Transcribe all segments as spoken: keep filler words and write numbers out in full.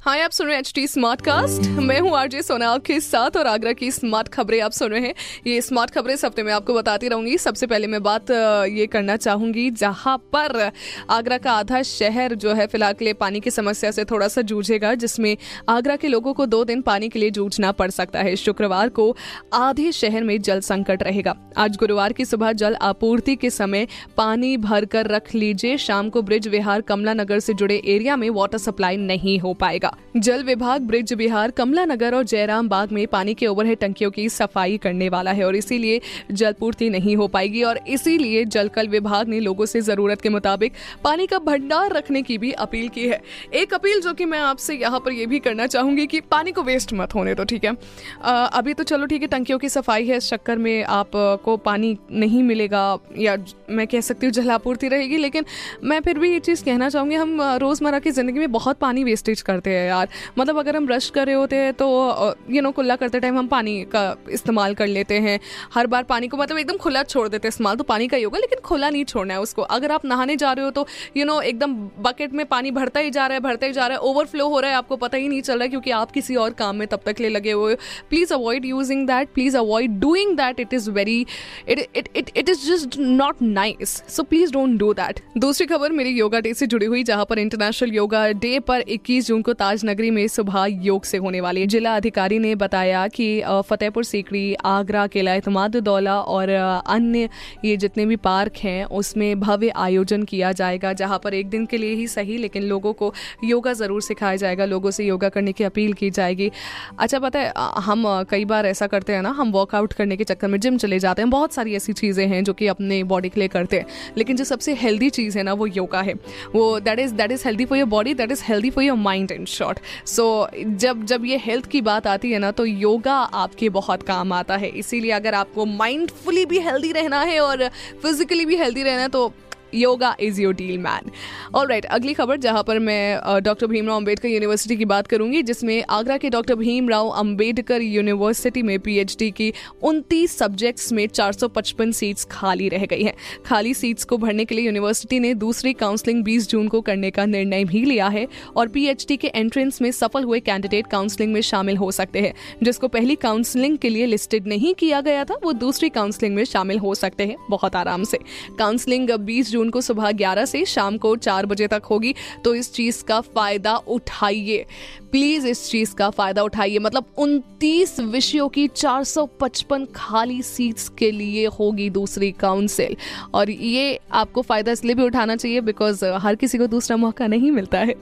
हाय, आप सुन रहे हैं एचटी स्मार्ट कास्ट। मैं हूँ आरजे सोना आपके साथ और आगरा की स्मार्ट खबरें आप सुन रहे हैं। ये स्मार्ट खबरें इस हफ्ते में आपको बताती रहूंगी। सबसे पहले मैं बात ये करना चाहूंगी जहाँ पर आगरा का आधा शहर जो है फिलहाल के लिए पानी की समस्या से थोड़ा सा जूझेगा, जिसमें आगरा के लोगों को दो दिन पानी के लिए जूझना पड़ सकता है। शुक्रवार को आधे शहर में जल संकट रहेगा। आज गुरुवार की सुबह जल आपूर्ति के समय पानी भर कर रख लीजिए, शाम को ब्रिज विहार कमला नगर से जुड़े एरिया में वाटर सप्लाई नहीं हो पाएगा। जल विभाग ब्रिज बिहार कमला नगर और जयराम बाग में पानी के ओवरहेड टंकियों की सफाई करने वाला है और इसीलिए जलपूर्ति नहीं हो पाएगी और इसीलिए जलकल विभाग ने लोगों से जरूरत के मुताबिक पानी का भंडार रखने की भी अपील की है। एक अपील जो कि मैं आपसे यहाँ पर यह भी करना चाहूंगी कि पानी को वेस्ट मत होने दो, ठीक है। आ, अभी तो चलो ठीक है, टंकियों की सफाई है, इस चक्कर में आपको पानी नहीं मिलेगा या मैं कह सकती हूँ जलापूर्ति रहेगी, लेकिन मैं फिर भी ये चीज़ कहना चाहूँगी हम रोजमर्रा की जिंदगी में बहुत पानी वेस्टेज करते हैं यार। मतलब अगर हम ब्रश कर रहे होते हैं तो यू नो कुल्ला करते टाइम हम पानी का इस्तेमाल कर लेते हैं। हर बार पानी को मतलब एकदम खुला छोड़ देते हैं, इस्तेमाल तो पानी का ही होगा लेकिन खुला नहीं छोड़ना है उसको। अगर आप नहाने जा रहे हो तो यू नो एकदम बकेट में पानी भरता ही जा रहा है भरता ही जा रहा है ओवरफ्लो हो रहा है, आपको पता ही नहीं चल रहा क्योंकि आप किसी और काम में तब तक ले लगे हुए। Please avoid using that, please avoid doing that. It is very it it it it is just not nice, so please don't do that. दूसरी खबर मेरी योगा डे से जुड़ी हुई, जहाँ पर इंटरनेशनल योगा डे पर इक्कीस जून को ताजनगरी में सुबह योग से होने वाली है। जिला अधिकारी ने बताया कि फतेहपुर सीकरी, आगरा, किला इतमाद-उद-दौला और अन्य ये जितने भी पार्क हैं उसमें भव्य आयोजन किया जाएगा, जहां पर एक दिन के लिए ही सही लेकिन लोगों को योगा ज़रूर सिखाया जाएगा, लोगों से योगा करने की अपील की जाएगी। अच्छा पता है हम कई बार ऐसा करते हैं ना, हम वर्कआउट करने के चक्कर में जिम चले जाते हैं, बहुत सारी ऐसी चीज़ें हैं जो कि अपने बॉडी के लिए करते हैं, लेकिन जो सबसे हेल्दी चीज़ है ना वो योगा है। वो that is that is healthy for your body, that is healthy for your mind in short. So जब जब ये हेल्थ की बात आती है ना तो योगा आपके बहुत काम आता है। इसीलिए अगर आपको माइंडफुली भी हेल्दी रहना है और फिजिकली भी हेल्दी रहना है तो yoga is your deal man. Alright, अगली खबर जहाँ पर मैं डॉक्टर भीमराव अम्बेडकर यूनिवर्सिटी की बात करूंगी, जिसमें आगरा के डॉक्टर भीमराव अम्बेडकर यूनिवर्सिटी में पीएचडी की उनतीस सब्जेक्ट्स में चार सौ पचपन सीट्स खाली रह गई हैं। खाली सीट्स को भरने के लिए यूनिवर्सिटी ने दूसरी काउंसलिंग बीस जून को करने का निर्णय भी लिया है और पीएचडी के एंट्रेंस में सफल हुए कैंडिडेट काउंसलिंग में शामिल हो सकते हैं। जिसको पहली काउंसलिंग के लिए लिस्टेड नहीं किया गया था वो दूसरी काउंसलिंग में शामिल हो सकते हैं बहुत आराम से। काउंसलिंग बीस जून को सुबह ग्यारह से शाम को चार बजे तक होगी, तो इस चीज का फायदा उठाइए, प्लीज इस चीज का फायदा उठाइए। मतलब उनतीस विषयों की चार सौ पचपन खाली सीट्स के लिए होगी दूसरी काउंसिल और ये आपको फायदा इसलिए भी उठाना चाहिए बिकॉज हर किसी को दूसरा मौका नहीं मिलता है।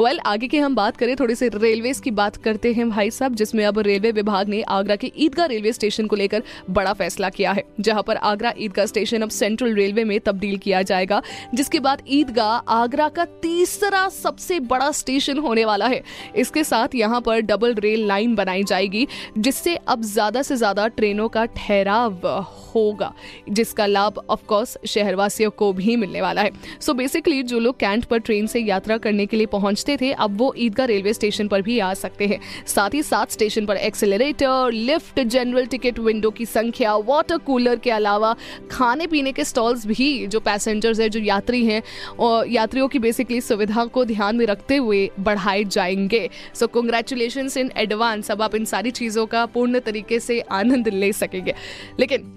वेल, आगे की हम बात करें, थोड़ी सी रेलवेज की बात करते हैं भाई साहब, जिसमें अब रेलवे विभाग ने आगरा के ईदगाह रेलवे स्टेशन को लेकर बड़ा फैसला किया है, जहां पर आगरा ईदगाह स्टेशन अब सेंट्रल रेलवे में तब्दील किया जाएगा, जिसके बाद ईदगाह आगरा का तीसरा सबसे बड़ा स्टेशन होने वाला है। इसके साथ यहां पर डबल रेल लाइन बनाई जाएगी, जिससे अब ज्यादा से ज्यादा ट्रेनों का ठहराव होगा, जिसका लाभ ऑफ कोर्स शहरवासियों को भी मिलने वाला है। सो बेसिकली जो लोग कैंट पर ट्रेन से यात्रा करने के लिए पहुंचते थे अब वो ईदगाह रेलवे स्टेशन पर भी आ सकते हैं। साथ ही साथ स्टेशन पर accelerator, lift, general ticket window की संख्या, वाटर कूलर के अलावा खाने पीने के स्टॉल्स भी जो पैसेंजर्स हैं, जो यात्री हैं और यात्रियों की बेसिकली सुविधा को ध्यान में रखते हुए बढ़ाए जाएंगे। सो कंग्रेचुलेशंस इन एडवांस, अब आप इन सारी चीज़ों का पूर्ण तरीके से आनंद ले सकेंगे। लेकिन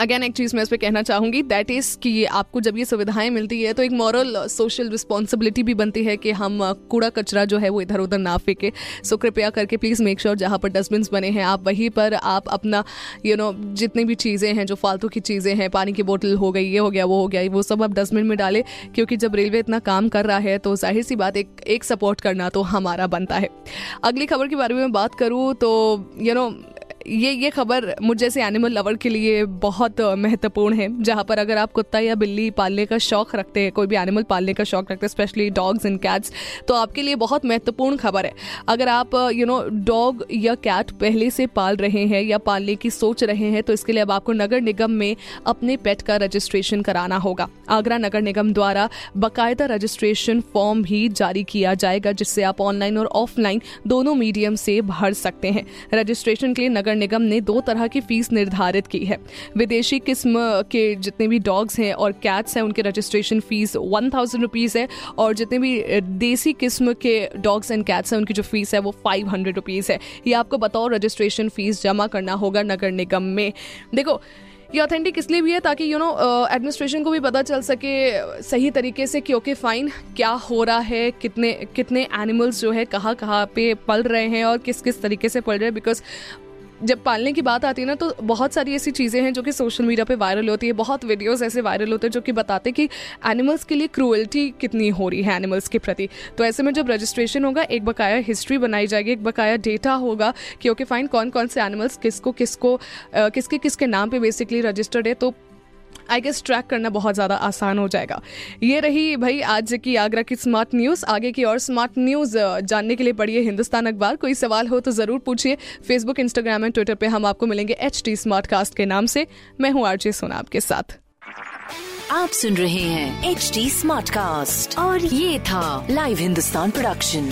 अगेन एक चीज़ मैं इस पर कहना चाहूँगी, दैट इज़ कि आपको जब ये सुविधाएं मिलती है तो एक मॉरल सोशल रिस्पॉन्सिबिलिटी भी बनती है कि हम कूड़ा कचरा जो है वो इधर उधर ना फेंके। सो कृपया करके प्लीज़ मेक श्योर जहाँ पर डस्टबिन्स बने हैं आप वहीं पर आप अपना यू नो जितनी भी चीज़ें हैं जो फालतू की चीज़ें हैं, पानी की बोतल हो गई, ये हो गया, वो हो गया, वो सब आप डस्टबिन में डालें, क्योंकि जब रेलवे इतना काम कर रहा है तो जाहिर सी बात एक एक सपोर्ट करना तो हमारा बनता है। अगली खबर के बारे में बात करूँ तो यू नो ये ये खबर मुझ जैसे एनिमल लवर के लिए बहुत महत्वपूर्ण है, जहाँ पर अगर आप कुत्ता या बिल्ली पालने का शौक़ रखते हैं, कोई भी एनिमल पालने का शौक़ रखते हैं, स्पेशली डॉग्स एंड कैट्स, तो आपके लिए बहुत महत्वपूर्ण खबर है। अगर आप यू नो डॉग या कैट पहले से पाल रहे हैं या पालने की सोच रहे हैं तो इसके लिए अब आपको नगर निगम में अपने पेट का रजिस्ट्रेशन कराना होगा। आगरा नगर निगम द्वारा बाकायदा रजिस्ट्रेशन फॉर्म भी जारी किया जाएगा, जिससे आप ऑनलाइन और ऑफलाइन दोनों मीडियम से भर सकते हैं। रजिस्ट्रेशन के लिए नगर नगर निगम ने दो तरह की फीस निर्धारित की है। विदेशी किस्म के जितने भी डॉग्स हैं और कैट्स हैं उनके registration fees one thousand rupees है और जितने भी देसी किस्म के डॉग्स एंड कैट्स हैं उनकी जो फीस है वो फाइव हंड्रेड रुपीज़ है। ये आपको बताओ रजिस्ट्रेशन फीस जमा करना होगा नगर निगम में। देखो ये ऑथेंटिक इसलिए भी है ताकि यू नो एडमिनिस्ट्रेशन को भी पता चल सके सही तरीके से कि ओके फाइन क्या हो रहा है, कितने कितने एनिमल्स जो है कहाँ कहाँ पे पल रहे हैं और किस किस तरीके से पल रहे हैं। बिकॉज जब पालने की बात आती है ना तो बहुत सारी ऐसी चीज़ें हैं जो कि सोशल मीडिया पे वायरल होती है, बहुत वीडियोस ऐसे वायरल होते हैं जो कि बताते हैं कि एनिमल्स के लिए क्रूएल्टी कितनी हो रही है एनिमल्स के प्रति। तो ऐसे में जब रजिस्ट्रेशन होगा एक बकाया हिस्ट्री बनाई जाएगी, एक बकाया डेटा होगा कि ओके फाइन कौन कौन से एनिमल्स किसको किसको किसके किसके नाम पर बेसिकली रजिस्टर्ड है, तो आई गेस ट्रैक करना बहुत ज़्यादा आसान हो जाएगा। ये रही भाई आज की आगरा की स्मार्ट न्यूज़। आगे की और स्मार्ट न्यूज़ जानने के लिए पढ़िए हिंदुस्तान अखबार। कोई सवाल हो तो ज़रूर पूछिए। फेसबुक, इंस्टाग्राम एंड ट्विटर पे हम आपको मिलेंगे एचटी स्मार्ट कास्ट के नाम से। मैं हूँ आरजे सोना आपके साथ। आप सुन रहे हैं एचटी स्मार्ट कास्ट और ये था लाइव हिंदुस्तान प्रोडक्शन।